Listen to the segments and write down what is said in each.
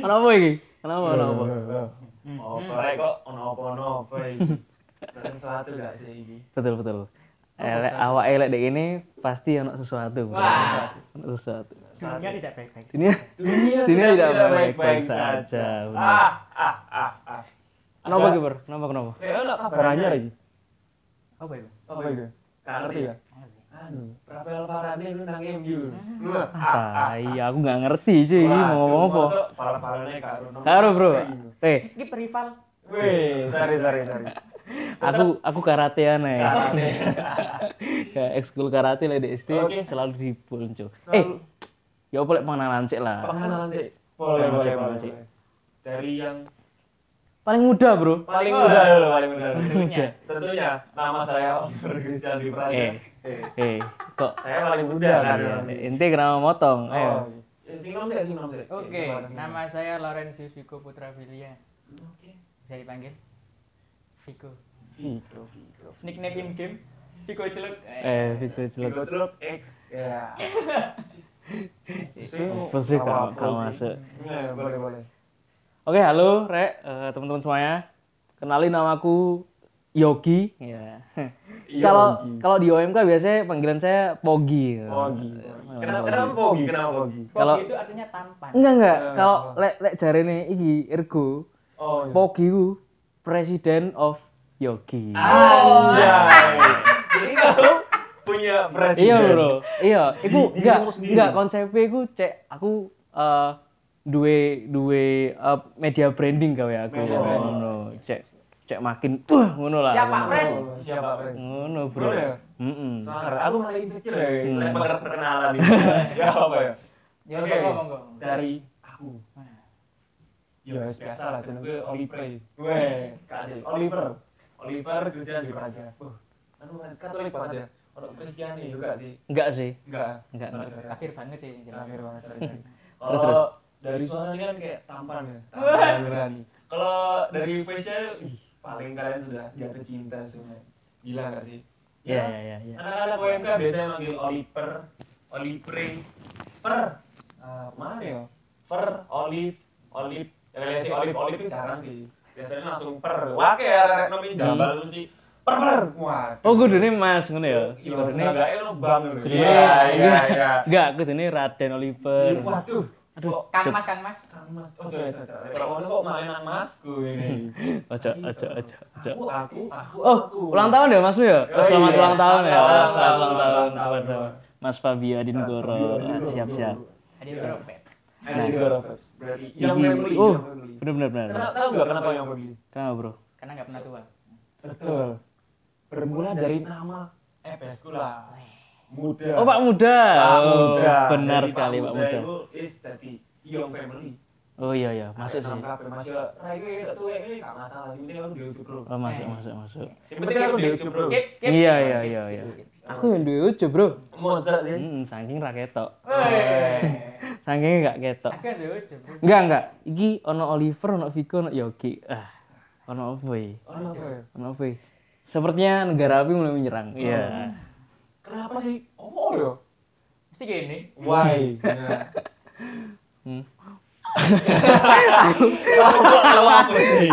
Kenapa iki? Kenapa? Oh, kok ono-ono iki. Sesuatu gak sih iki? Betul. Awak elek dek ini pasti ono sesuatu. Ono sesuatu. Dunia tidak baik-baik. Sini tidak baik-baik saja. Kenapa? Kabar anyar iki. Apa itu? Ngerti ya? Rafael Varane lu nang MU. Iya, aku nggak ngerti cuy, mau ngomong apa? Varane karo bro. Skip rival. Weh, sorry. Aku karatean ya. Kayak ekskul karate lah di SD selalu dibul cuy. Ya boleh pengenalan sih lah. Boleh. Dari yang paling muda bro, paling muda. Tentunya nama saya Christian Di Praja. Kok saya paling muda kan? Inti kenapa motong? Ayo. Singgung sih. Oke. Nama saya Laurentius Vigo Putra Filia. Oke. Bisa dipanggil Vigo. Nickname in game Vigo Celup X. Ya. Pasti kamu masuk. Boleh. Oke, halo Rek, teman-teman semuanya. Kenalin namaku Yogi. Ya. Kalau di OMK biasanya panggilan saya Pogi. Kenapa Pogi? Kalau itu artinya tampan. Enggak. Kalau lek jarene iki ergo. Oh, iya. Pogi ku President of Yogi. Anjay. Jadi kamu punya presiden. Iya, bro. Iya, iku enggak konsepnya iku cek aku dua media branding gawe aku ngono cek makin ngono lah siapa pres ngono bro aku malah insecure lek perkenalan iki ya apa ya ngomong dari aku ya biasa lah jenenge Oliver Christian Di Praja anu Katolik padha ora Kristiani juga sih enggak kafir banget. Terus dari suaranya kan kayak tampan berani. Kalau dari facial, paling kalian sudah jatuh cinta semua. Gila gak sih? Iya. Anak-anak OMK biasanya manggil Olive. Olive itu jarang sih. Biasanya langsung per. Wah kayak nomin jambal lu sih. Per. Wah. Oh, kudune Mas ngono ya. Kudune agak lobang lho. Iya. Enggak, kudune Raden Oliver. Waduh. Aduh, Kang Mas. Ojo. Ono kok mainan Masku ini. Ojo. Aku. Ulang tahun ya Masmu ya? Selamat ulang tahun ya. Selamat ulang tahun kepada Mas Fabio Adinegoro. Siap. Adinegoro. Berarti yang memori. Oh, benar. Tahu enggak kenapa yang begini? Kenapa, bro? Karena enggak pernah tua. Betul. Bermula dari nama FS Kula. Muda. Oh, Pak Muda. Benar jadi, sekali Pak Muda. Itu is tadi young family. Oh iya, masuk sih. Masuk. Nah, itu tuwek ini enggak masalah. Ini kan di YouTube, bro. Oh, masuk. Sebentar aku di YouTube, bro. Skip. Iya. Aku yang di YouTube, bro. Mosok sih. Saking ra ketok. Saking enggak ketok. Aku di YouTube. Enggak. Iki ono Oliver, ono Vigo, ono Yogi. Ono apa? Sepertinya negara api mulai menyerang. Iya. Kenapa sih? Oh ya. Mesti gini. Why?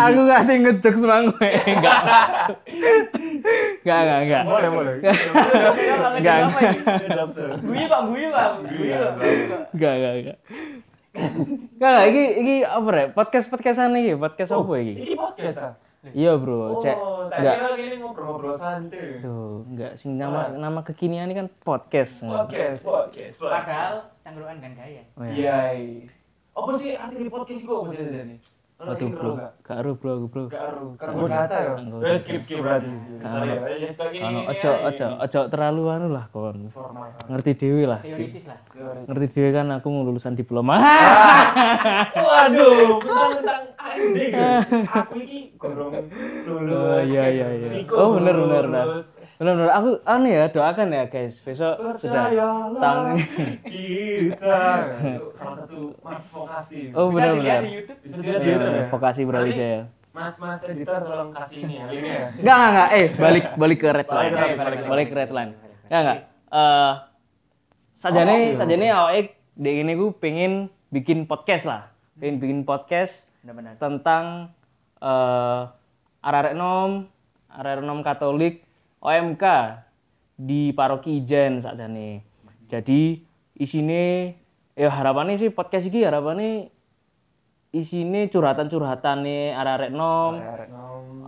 Aku enggak ada ngejok semang gue. Enggak. Boleh. Enggak. Enggak, ini apa ya? Podcast-podcastan ini, podcast apa ini? Ini podcast lah. Iya bro, cek. Enggak. Tadi ini ngobrol-ngobrol santai. Tuh, enggak sih nama kekinian ini kan podcast. Podcast. Padahal cangkruan dan gaya. Iya. Apa sih arti podcast itu apa sih ini? Waduh bro, gak aru bro aku bro. Gak kata ya. Wes skip berarti. Ojo terlalu anu lah kon. Ngerti dhewe lah. Teoritis lah. Ngerti dhewe kan aku lulusan diploma. Waduh, tentang anjing. Aku iki gorong lulus. Iya. Oh bener. Aku anu ya, doakan ya guys. Besok sudah tang kita. Salah satu mas vokasi. Oh bener. Bisa dilihat di YouTube. Vokasi beralih saya. Mas editor tolong kasih ini ya linknya. Enggak. Balik ke Redline. Enggak. sajane awake dek ngene ku pengen bikin podcast lah. Pengen bikin podcast tentang arek-arek nom Katolik OMK di Paroki Ijen sajane. Jadi isine ya harapane sih podcast iki harapane isine curhatan-curhatane arek-arek nom.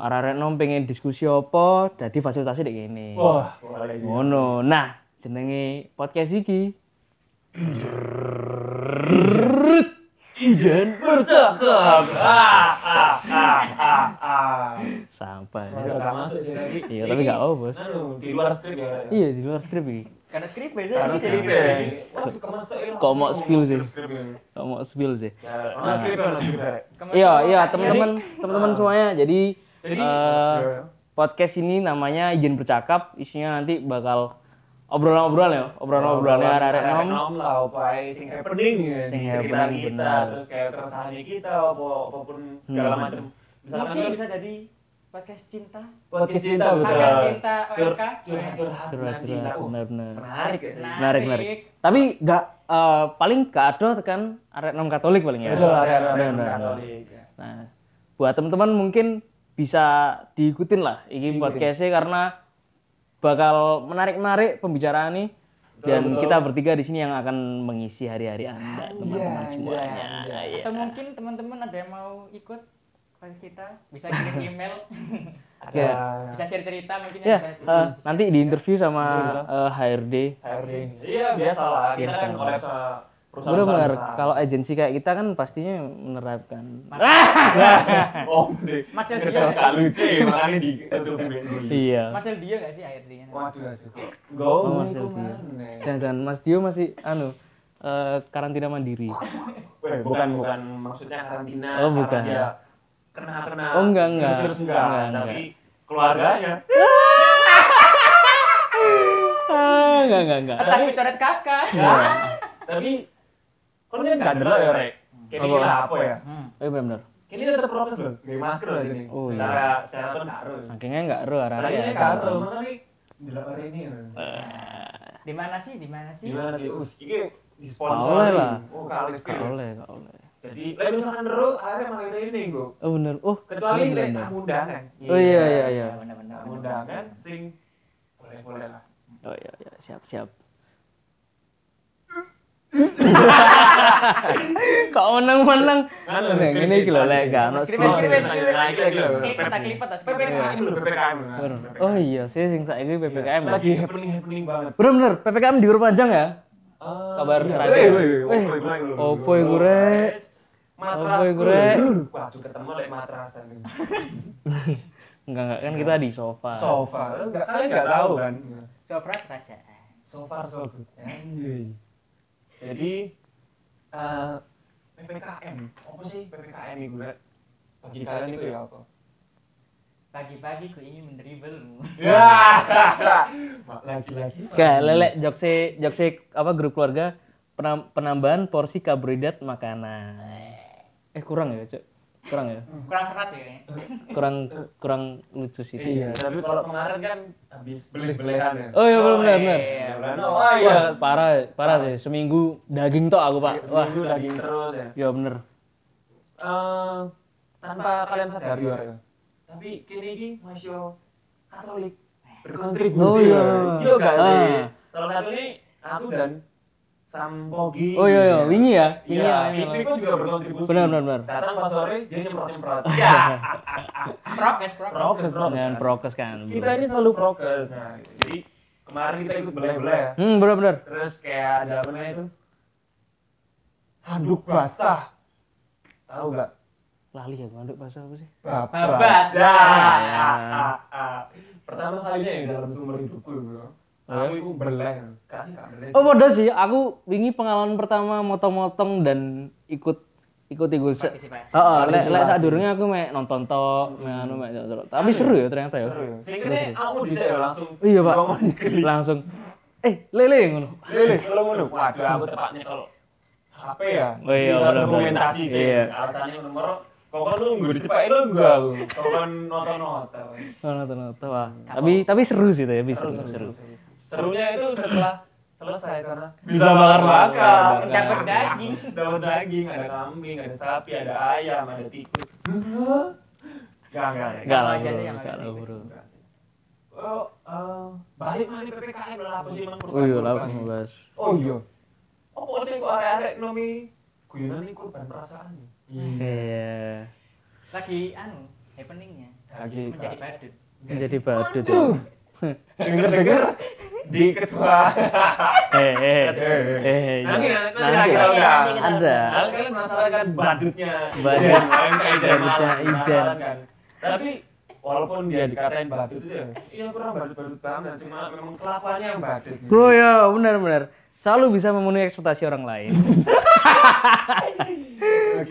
Arek-arek nom pengen diskusi apa, dadi fasilitasi dek ngene. Wah, ngono. Nah, jenenge podcast iki Ijen Bercakap. Sampai. Enggak masuk sih lagi. Iya, tapi enggak apa, Bos. Di luar skrip ya. Iya, di luar skrip iki. Karena skrip biasa bisa dibilang. Waktu kemasuk ya. Kok mau spill sih? Kok mau spill sih? Nah, skrip kan skrip. Iya, teman-teman semuanya. Jadi podcast ini namanya Ijen Bercakap, isinya nanti bakal obrolan-obrolannya arek-arek nom lah opai sing happening ya di sekitar kita, terus kayak keresahan kita apapun segala macam. Misalkan kan bisa jadi podcast cinta betul. Curhat cinta. Menarik. Tapi enggak paling enggak ada tekan arek nom Katolik paling ya. Betul, arek nom Katolik. Nah, buat teman-teman mungkin bisa diikutin lah ini podcast-e karena bakal menarik-menarik pembicaraan nih. Dan betul. Kita bertiga di sini yang akan mengisi hari-hari Anda, teman-teman semuanya. Atau mungkin teman-teman ada yang mau ikut podcast kita, bisa kirim email. Bisa share cerita mungkin nanti di interview sama HRD. Iya, biasalah. Kita kan collab sama perusahaan. Kalau agensi kayak kita kan pastinya menerapkan. Mas Eldia enggak lucu makanya ditutup. Iya. Mas Eldia enggak sih HRD-nya? Waduh. Mas Eldia. Jangan-jangan Mas Dio masih karantina mandiri. Bukan maksudnya karantina. Oh, bukan. Dia kena. Oh, enggak. Tapi keluarganya. Enggak. Tapi coret kakak. Tapi kalau ini enggak adalah ya rek, kini lah apa ya? Oh benar. Kini tetap prokes loh, pakai masker lah ini. Secara kan nggak ero. Akhirnya nggak ero arah. Akhirnya nggak ero, mana nih? Hari ini. Di mana sih? Iki di sponsor. Oh kalau oleh. Jadi lebih misalkan ero, akhirnya malah ini gue. Oh benar. Oh kecuali tamu undangan. Oh iya. Benar-benar tamu undangan, sing boleh lah. Oh iya siap. Kok menang-menang ngene iki lho lek gak ono PPKM. Oh iya, sing saiki PPKM lagi happening banget. Bener PPKM diperpanjang ya? Kabar terakhir. Opo iku rek? Matras. Waduh ketemu lek matrasan. Enggak kan kita di sofa. Sofa. Enggak tahu kan. Sofa kerajaan. Sofa. Anjir. Jadi PPKM, apa sih PPKM ini gue? Bagi kalian itu ya apa? Pagi-pagi ku ingin mendribelmu. Lagi-lagi. Kayak lelek jokse apa grup keluarga penambahan porsi karbohidrat makanan. Kurang ya? Kurang serat sih kayaknya. Kurang lucu sih itu sih. Tapi kalau kemarin kan habis beli-belian ya. Oh iya benar. Iya. Parah sih. Seminggu daging tok aku, Pak. Seminggu daging terus ya. Iya benar. Tanpa kalian sadari ya. Tapi kini ini masih Katolik berkontribusi. Oh iya. Yo gak sih. Salah satu ini aku dan Sampogi. Oh iya, wingi ya. Fitri pun juga berkontribusi. Benar. Datang pas sore dia nyemprot. Iya. Prokes. Dan prokes kan. Kita ini selalu prokes. Nah, jadi kemarin kita ikut beleh-beleh ya. Benar. Terus kayak ada apa namanya itu? Handuk basah. Tahu enggak? Lali ya, handuk basah apa sih? Babat. Pertama kalinya yang dalam seumur hidupku. Aku beleh. Oh bodoh sih, aku wingi pengalaman pertama motong-motong dan ikut partisipasi. Lek sadurunge aku mek nonton tok, mek. Tapi seru ya ternyata ya. Sing kene aku dhisik ya langsung. Iya, Pak. Langsung. Lele ngono. Waduh, aku tepatnya kalau HP ya. Oh iya, dokumentasi sih. Alasannya nomor kokon nunggu dicepake nunggu aku. Kokon nonton hotel. Tapi seru sih itu ya, seru. Serunya itu setelah selesai karena bisa bakar-bakar, dapat daging, ada kambing, ada sapi, ada ayam, ada tikus. Enggak lah bro. Oh, balik mana PPKM lah, apa sih emang persoalan? Oh iya. Oh posisi ku arek-arek nomi guyunan ini kurban perasaan. Iya. Lagi anu happeningnya. Lagi menjadi badut. Menjadi badut. Dengar-dengar di ketua. Nanti kalian penasaran kan badutnya Ijen. Tapi walaupun dia dikatain badut itu ya kurang badut-badut banget. Cuma memang kelakuannya yang badut. Oh ya benar-benar. Selalu bisa memenuhi ekspektasi orang lain.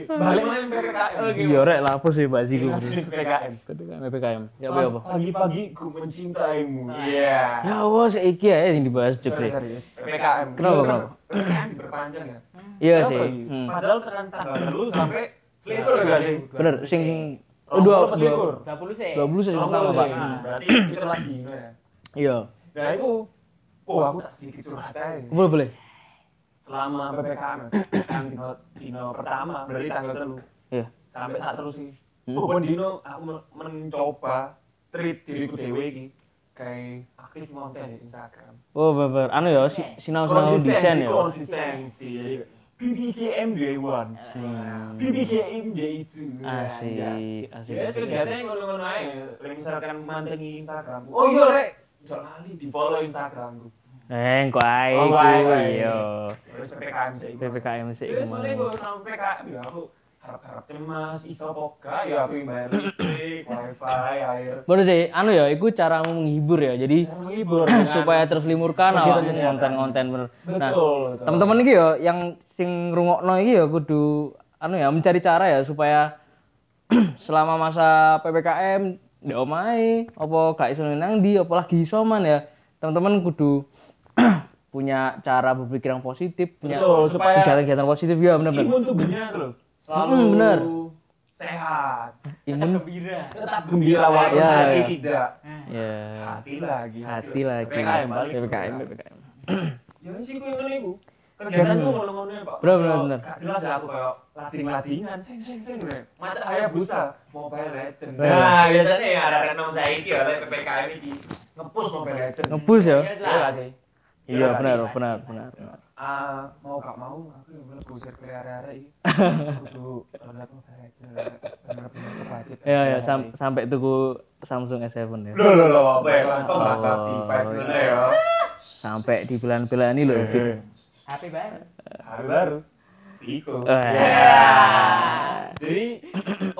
Balik main PPKM. Iya rek lapo sih Mbak Ziku. PPKM. Ya apa? Pagi-pagi ku mencintaimu. Iya. Ya Allah seiki ae sing dibahas jek. PPKM. Kenapa? PPKM diperpanjang ya. Iya sih. Padahal tekan tanggal terus sampai selikur enggak sih? Bener sing 20 sih. 20 sih pertama, Pak. Berarti kita lagi. Iya. Nah iku aku tak sedikit curhat aja. Boleh. Selama PPKM dino pertama berarti tanggal telu. Iya. Sampai saat terus sih. Pokoknya dino aku mencoba treat diriku dewe iki kayak aktif konten di Instagram. Oh bener. Anu ya sinau-sinau desain ya. Konsistensi. PPKM day 1. PPKM day 2. Asik. Ya sebenarnya ngono-ngono ae, misalkan mantengi Instagram. Oh iya rek. Jolali di follow Instagramku. Kok ae iku yo. Wis PPKM sik. Wis mulai go sampe PPKM ya aku harap-harap cemas iso poga ya aku bayar listrik, wifi, air. Bener sih, anu ya iku caramu menghibur ya. Jadi menghibur supaya terselimurkan awakmu konten-konten bener. Nah, teman-teman iki yo yang sing ngrungokno iki yo kudu anu ya mencari cara ya supaya selama masa PPKM di omahe, apa gak iso nang ndi, apa lagi isoman ya. Teman-teman kudu punya cara berpikir yang positif, punya kegiatan positif ya bener. Imun tubuhnya loh. Bener. Sehat. Imun gembira. Tetap gembira walaupun hati tidak. Ya. Hati lagi. PPKM. Ya sih ku ngene iku. Kegiatanku ngono-ngono Pak. Bener. Gak jelas aku kayak latih-latihan sing macet Hayabusa, Mobile Legend. Nah, biasanya ya arek-arek nom saiki ya oleh PPKM iki nge-push Mobile Legend. Nge-push ya? Iya gak sih? Iya benar. Mau gak mau aku mlebu circle arek-arek iki. Kudu download Mobile Legend. Bener-bener budget. Iya sampai tuku Samsung S7 ya. Lho apa ya? Kok enggak pasti fashion-nya ya. Sampai di bulan-bulani lho Fit. HP baru. Iko. Jadi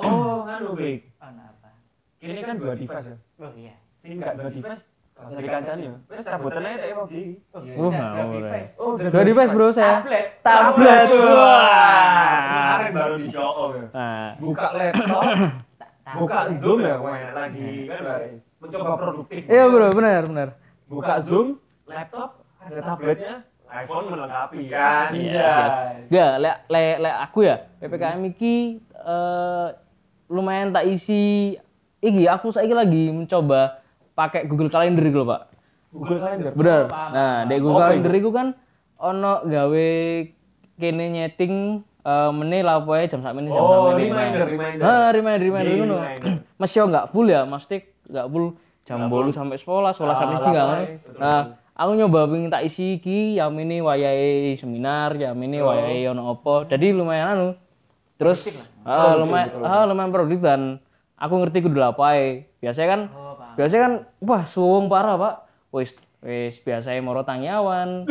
nganu Vic. Apa? Kini kan dua device ya. Oh iya. Sing enggak dua device bahasa dikancani ya. Wis cabutane tak yo iki. Dua device bro saya. Tablet. Kemarin baru di show off ya. Buka laptop, buka Zoom ya lagi kan bareng. Mencoba produktif. Iya bro, benar. Buka Zoom, laptop, ada tabletnya. iPhone melengkapi kan. Iya. Ya, lek aku ya PPKM iki lumayan tak isi iki aku saiki lagi mencoba pakai Google Calendar gitu, Pak. Google Calendar. Bener. Nah, di Google Calendar iku kan ono gawe kene nyeting meneh lapoe jam sakmene jam sakmene. Oh, reminder. Heeh, reminder ngono. Masih yo enggak full ya, mesti enggak full jam 8 sampai 11 sampai 1 ngono. Aku nyoba pengen tak isi iki ya mene wayahe seminar ya mene wayahe ono apa. Jadi lumayan anu. Terus lumayan produktif dan aku ngerti kudu apae. Biasanya kan wah suwung parah, Pak. Wis biasae moro tangyawan.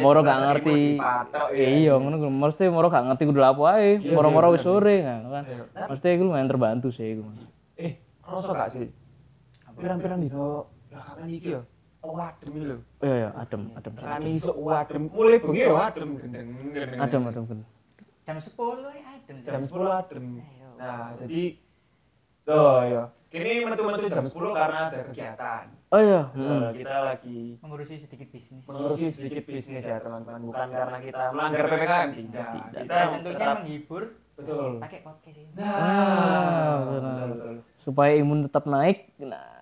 Moro gak ngerti. Iya ngono mesti moro gak ngerti kudu apae. Moro-moro wis sore kan. Mesti iku lumayan terbantu sih iku. Roso gak sih? Pirang-pirang dino kapan iki yo? Adem lho. Iya, adem. Kan iso adem. Mulai bengi yo adem gendeng. Adem. Jam 10 adem. Nah, jadi ya. Kini metu-metu jam 10 karena ada kegiatan. Oh iya, kita lagi mengurusi sedikit bisnis ya, teman-teman. Bukan karena kita melanggar PPKM tidak. Kita tentunya menghibur. Betul. Pakai podcast ini. Nah, supaya imun tetap naik. Nah,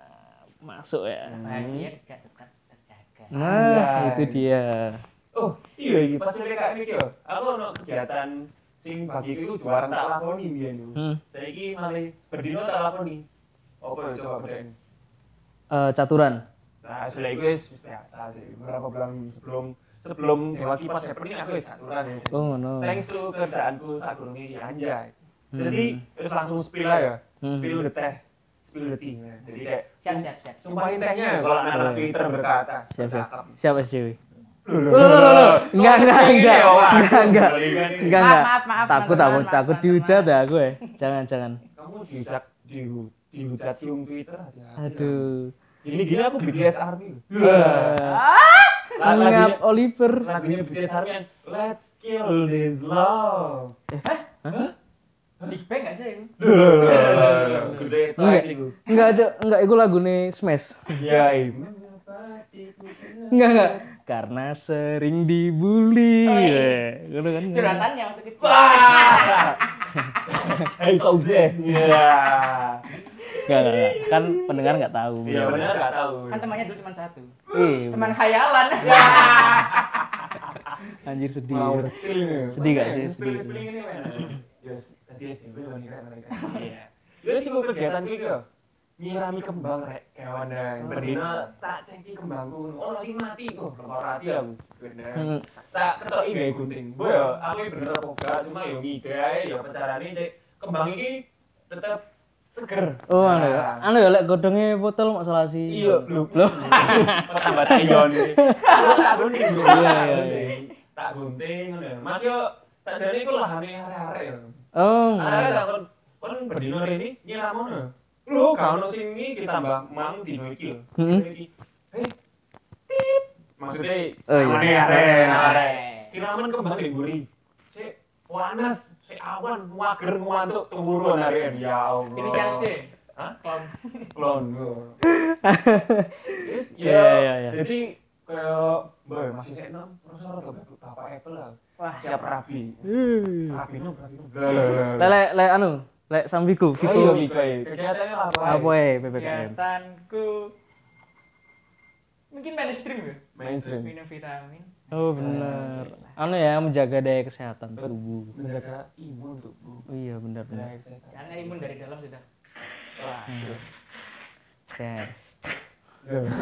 masuk ya. Bahagia juga tetap terjaga. Nah, itu dia. Oh, iya pas mereka mikir, aku ono kegiatan sing bagiku itu jarang tak lakoni biyen yo. Saiki malah berdino tak lakoni. Apa yo coba berene? Caturan. Nah, selain itu wis biasa sih. Berapa bulan sebelum Dewa Kipas happening aku wis caturan ya. Oh, no. Thanks to kerjaanku sakurunge iki anjay. Jadi terus langsung spill ya. Spill teh. Pilih ya. Jadi kayak siap. Sumpahin tehnya kalau anak-anak Twitter berkata. Siap SJW. Enggak. Maaf. Takut dihujat ya gue. Jangan. Kamu dihujat yung Twitter. Aduh. Gini aku BTS Army. Ngap Oliver. Lagunya BTS Army yang Let's Kill This Love. Hah? Big Bang gak sih? Enggak, itu lagune Smash. Iya. Enggak. Karena sering dibully. Ngono kan. Curhatannya waktu itu. Hey Sauze. Iya. Enggak. Kan pendengar enggak tahu. Iya, pendengar enggak tahu. Kan temannya dulu cuma satu. Teman khayalan. Anjir sedih. Sedih gak sih? Sedih. Yes, tadi SDB lho nih. Iya. Terus iku kegiatan iki yo. Nyirami kembang rek kawan nang bendina tak cengki kembangku. Ono sing mati kok, ora mati aku. Bener. Tak ketoki gawe gunting. Bo yo aku bener apa enggak, cuma yo ngide ae yo pencarane cek kembang iki tetep seger. Oh, anu yo lek godhonge botol mok selasi. Iya, lho. Tambah tayon. Tak gunting. Iya. Tak gunting ngono. Mas yo tak jadi aku lahane arek-arek. Oh. Arek tak kon bendino rene nyiramono. Lho, gak ono sing iki tambah mang dino iki lho. Tit. Maksudnya arek-arek. Siraman kembang ning mburi. Sik panas, sik awan wager ngantuk temburun arek. Ya Allah. Ini sing C. Hah? Klon. Yes, ya. Jadi kayak boy masih kayak 6 profesor atau bapak Apple lah. Wah, siap rapi. Rapi. Lek anu, lek sambiku, Viku. Kegiatannya apa? Kegiatanku mungkin mainstream ya? Mainstream. Minum vitamin. Oh, benar. Anu ya, menjaga daya kesehatan tubuh. Menjaga imun tubuh. Oh iya, benar. Jangan imun dari dalam sudah. Wah. Cek.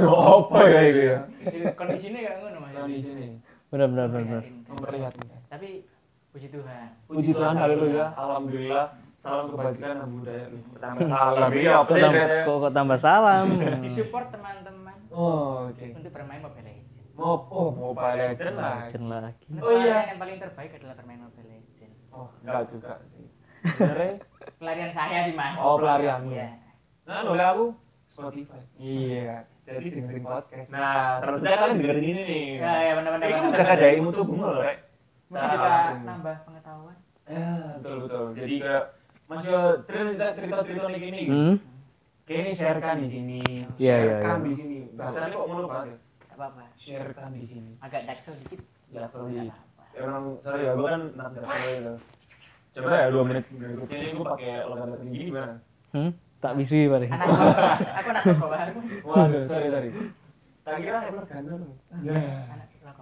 Apa ya itu ya? Kondisinya kayak ngono Mas. Benar. Memperlihatkan. Tapi puji Tuhan, haleluya, alhamdulillah. Salam kebajikan dan budaya. Tambah salam. Kok tambah salam. Disupport teman-teman. Oh, oke. Untuk bermain Mobile Legends. Mobile Legends lagi. Oh iya, yang paling terbaik adalah bermain Mobile Legends. Oh, enggak juga sih. Bener. Pelarian saya sih, Mas. Oh, pelarian. Iya. Nah, oleh aku Spotify. Iya. Jadi dengerin podcast. Nah, terusnya kalian dengerin ini nih. Nah, ya benar-benar. Ini kan jaga daya imun tubuh loh, Rek. Kita nambah pengetahuan. Ya, betul. Jadi kayak Mas yo cerita-cerita lagi ini. Kayaknya sharekan di sini. Sharekan di sini. Bahasanya kok ngono banget. Enggak apa-apa. Sharekan di sini. Agak jaksel dikit. Jaksel dikit. Emang sorry ya, gua kan nak jaksel itu. Coba ya 2 menit berikutnya ini gua pakai logat tinggi gimana? Tak bisui bareng. Aku nak baru. Waduh, sorry. Tak kira aku ganun. Ya. Anak kira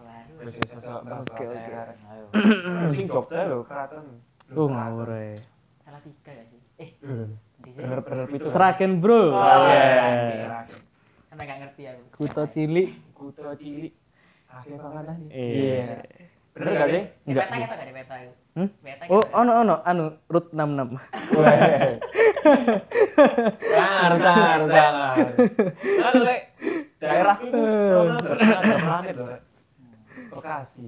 baru. Oke. Sing dokter lho keraton. Oh, ngawur e. Salah 3 ya sih. Bener itu. Seragen, Bro. Seragen. Sampe gak ngerti aku. Kuto cilik. Akhir panganan. Iya. Bener gak sih? Enggak. Peta gak ada peta. Oh, ono anu root 66. Sangar. Anu lek daerahku ada planet lho. Bekasi.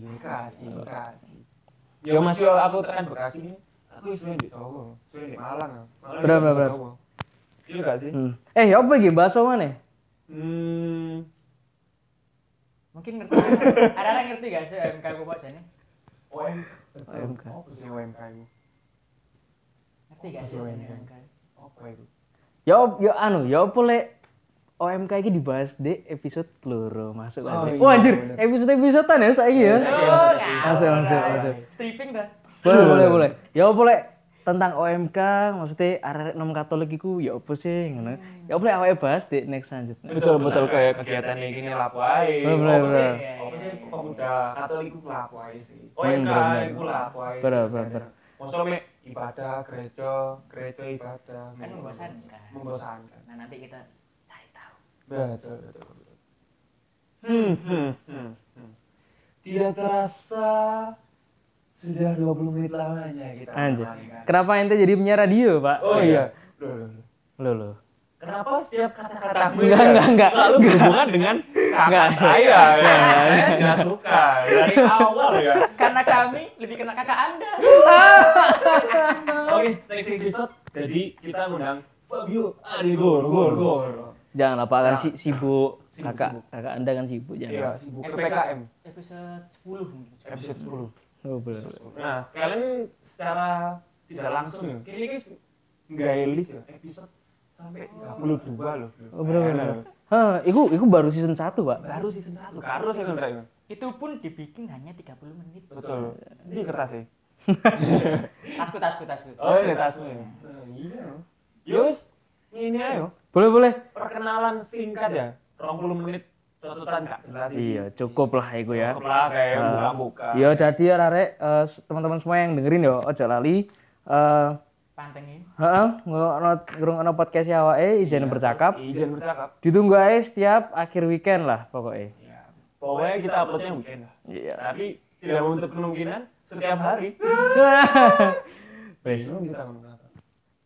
Ya Mas yo aku tekan Bekasi ini. Aku wis di Jawa, di Malang. Berapa? Iya gak sih? Apa iki bakso maneh? Mungkin ngerti. Ada yang ngerti gak sih OMK ku kok jane? OMK. Apa sih OMK itu? Ngerti gak sih OMK? Apa itu? Yo anu, yo opo lek OMK iki dibahas di episode loro masuk aja. Oh anjir, episode-episodean ya saiki ya. Masuk. Stripping dah. Boleh. Yo opo lek tentang OMK, maksudnya arek nom Katolik iku ya opo sih ngono. Ya boleh awake bahas di next selanjutnya. Betul-betul kayak kegiatan iki ngene lapo ae. Opo sih pemuda Katolik iku lapo ae sih. OMK iku lapo ae. Bener. Mosok mek ibadah gereja ibadah. Membosankan. Nah, nanti kita cari tahu. Betul. Tidak terasa sudah 20 menit lamanya kita. Anjir. Kenapa ente jadi penyiar radio, Pak? Oh iya. Loh. Kenapa setiap kata-kata enggak selalu berhubungan dengan kata saya? Saya tidak suka dari awal ya. Karena kami lebih kena kakak Anda. Oke, next episode jadi kita ngundang Fabio Arigor. Jangan lupa kan sibuk. Kakak Anda kan sibuk jangan. Iya, sibuk PPKM. Episode 10 mungkin. Episode 10. Oh, bener. Nah, kalian secara tidak langsung ya. Kini guys nggak elis ya episode sampai 32 loh. Oh, bener. Hah, itu baru season 1, Pak. Baru season 1. Harus ya kan. Itu pun dibikin hanya 30 menit. Betul. Ini kertas ya. Tasku. Oh, ini tasnya. Iya. Yus, ini ayo. Boleh. Perkenalan singkat ya. 20 menit. Tuntutan gak jelas. Iya, cukup lah iku ya. Cukup lah kayak buka-buka. Iya, dadi arek teman-teman semua yang dengerin yo aja lali pantengi. Heeh, ngrungokno podcast awake Ijen Bercakap. Ditunggu ae setiap akhir weekend lah pokoknya. Iya. Pokoknya kita uploadnya weekend lah. Iya. Tapi tidak menutup kemungkinan setiap hari. Wes, kita ngono.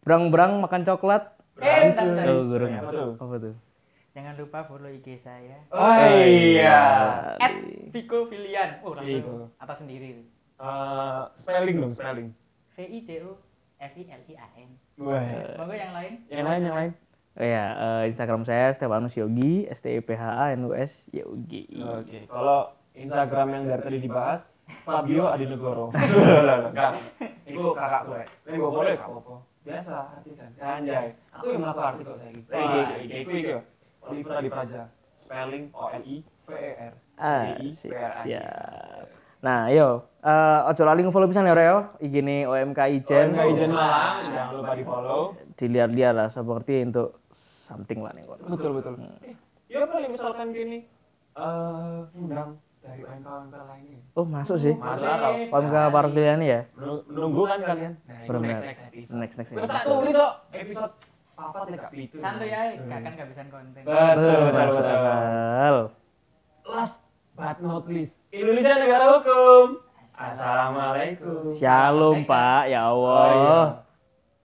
Berang-berang makan coklat. Berang. Apa tuh? Jangan lupa follow IG saya. Oh iya. @Viko Filian. Oh langsung atas sendiri. Spelling. VICOFILIAN. Monggo yang lain. Yang lain. Oh iya, Instagram saya Stefanus Yogi, STEPHANUS YOGI. Oke. Kalau Instagram yang dari tadi dibahas, Fabio Adinegoro. Enggak. Iku kakak gue. Nek boleh gak apa-apa. Biasa artisan. Anjay. Aku yang melaku artis kok saiki. Iki. Oliver Adi Praja, spelling OLIVER. Nah, yo, ojo lali nge-follow pisan ya, Reo. IG-ne OMK Ijen. OMK Ijen lah, jangan lupa di-follow. Dilihat-lihat lah, seperti untuk something lah nih. Betul. Iya, kalau misalkan gini, undang dari OMK lainnya. Oh, masuk sih. Masuk akal. OMK pilihannya ya. Menunggu kan kalian. Next. Kita tulis kok episode. Papa tidak gitu. Santai aja, akan kehabisan konten. Betul. Last but not least, Indonesia negara hukum. Assalamualaikum. Shalom Pak, ya Allah.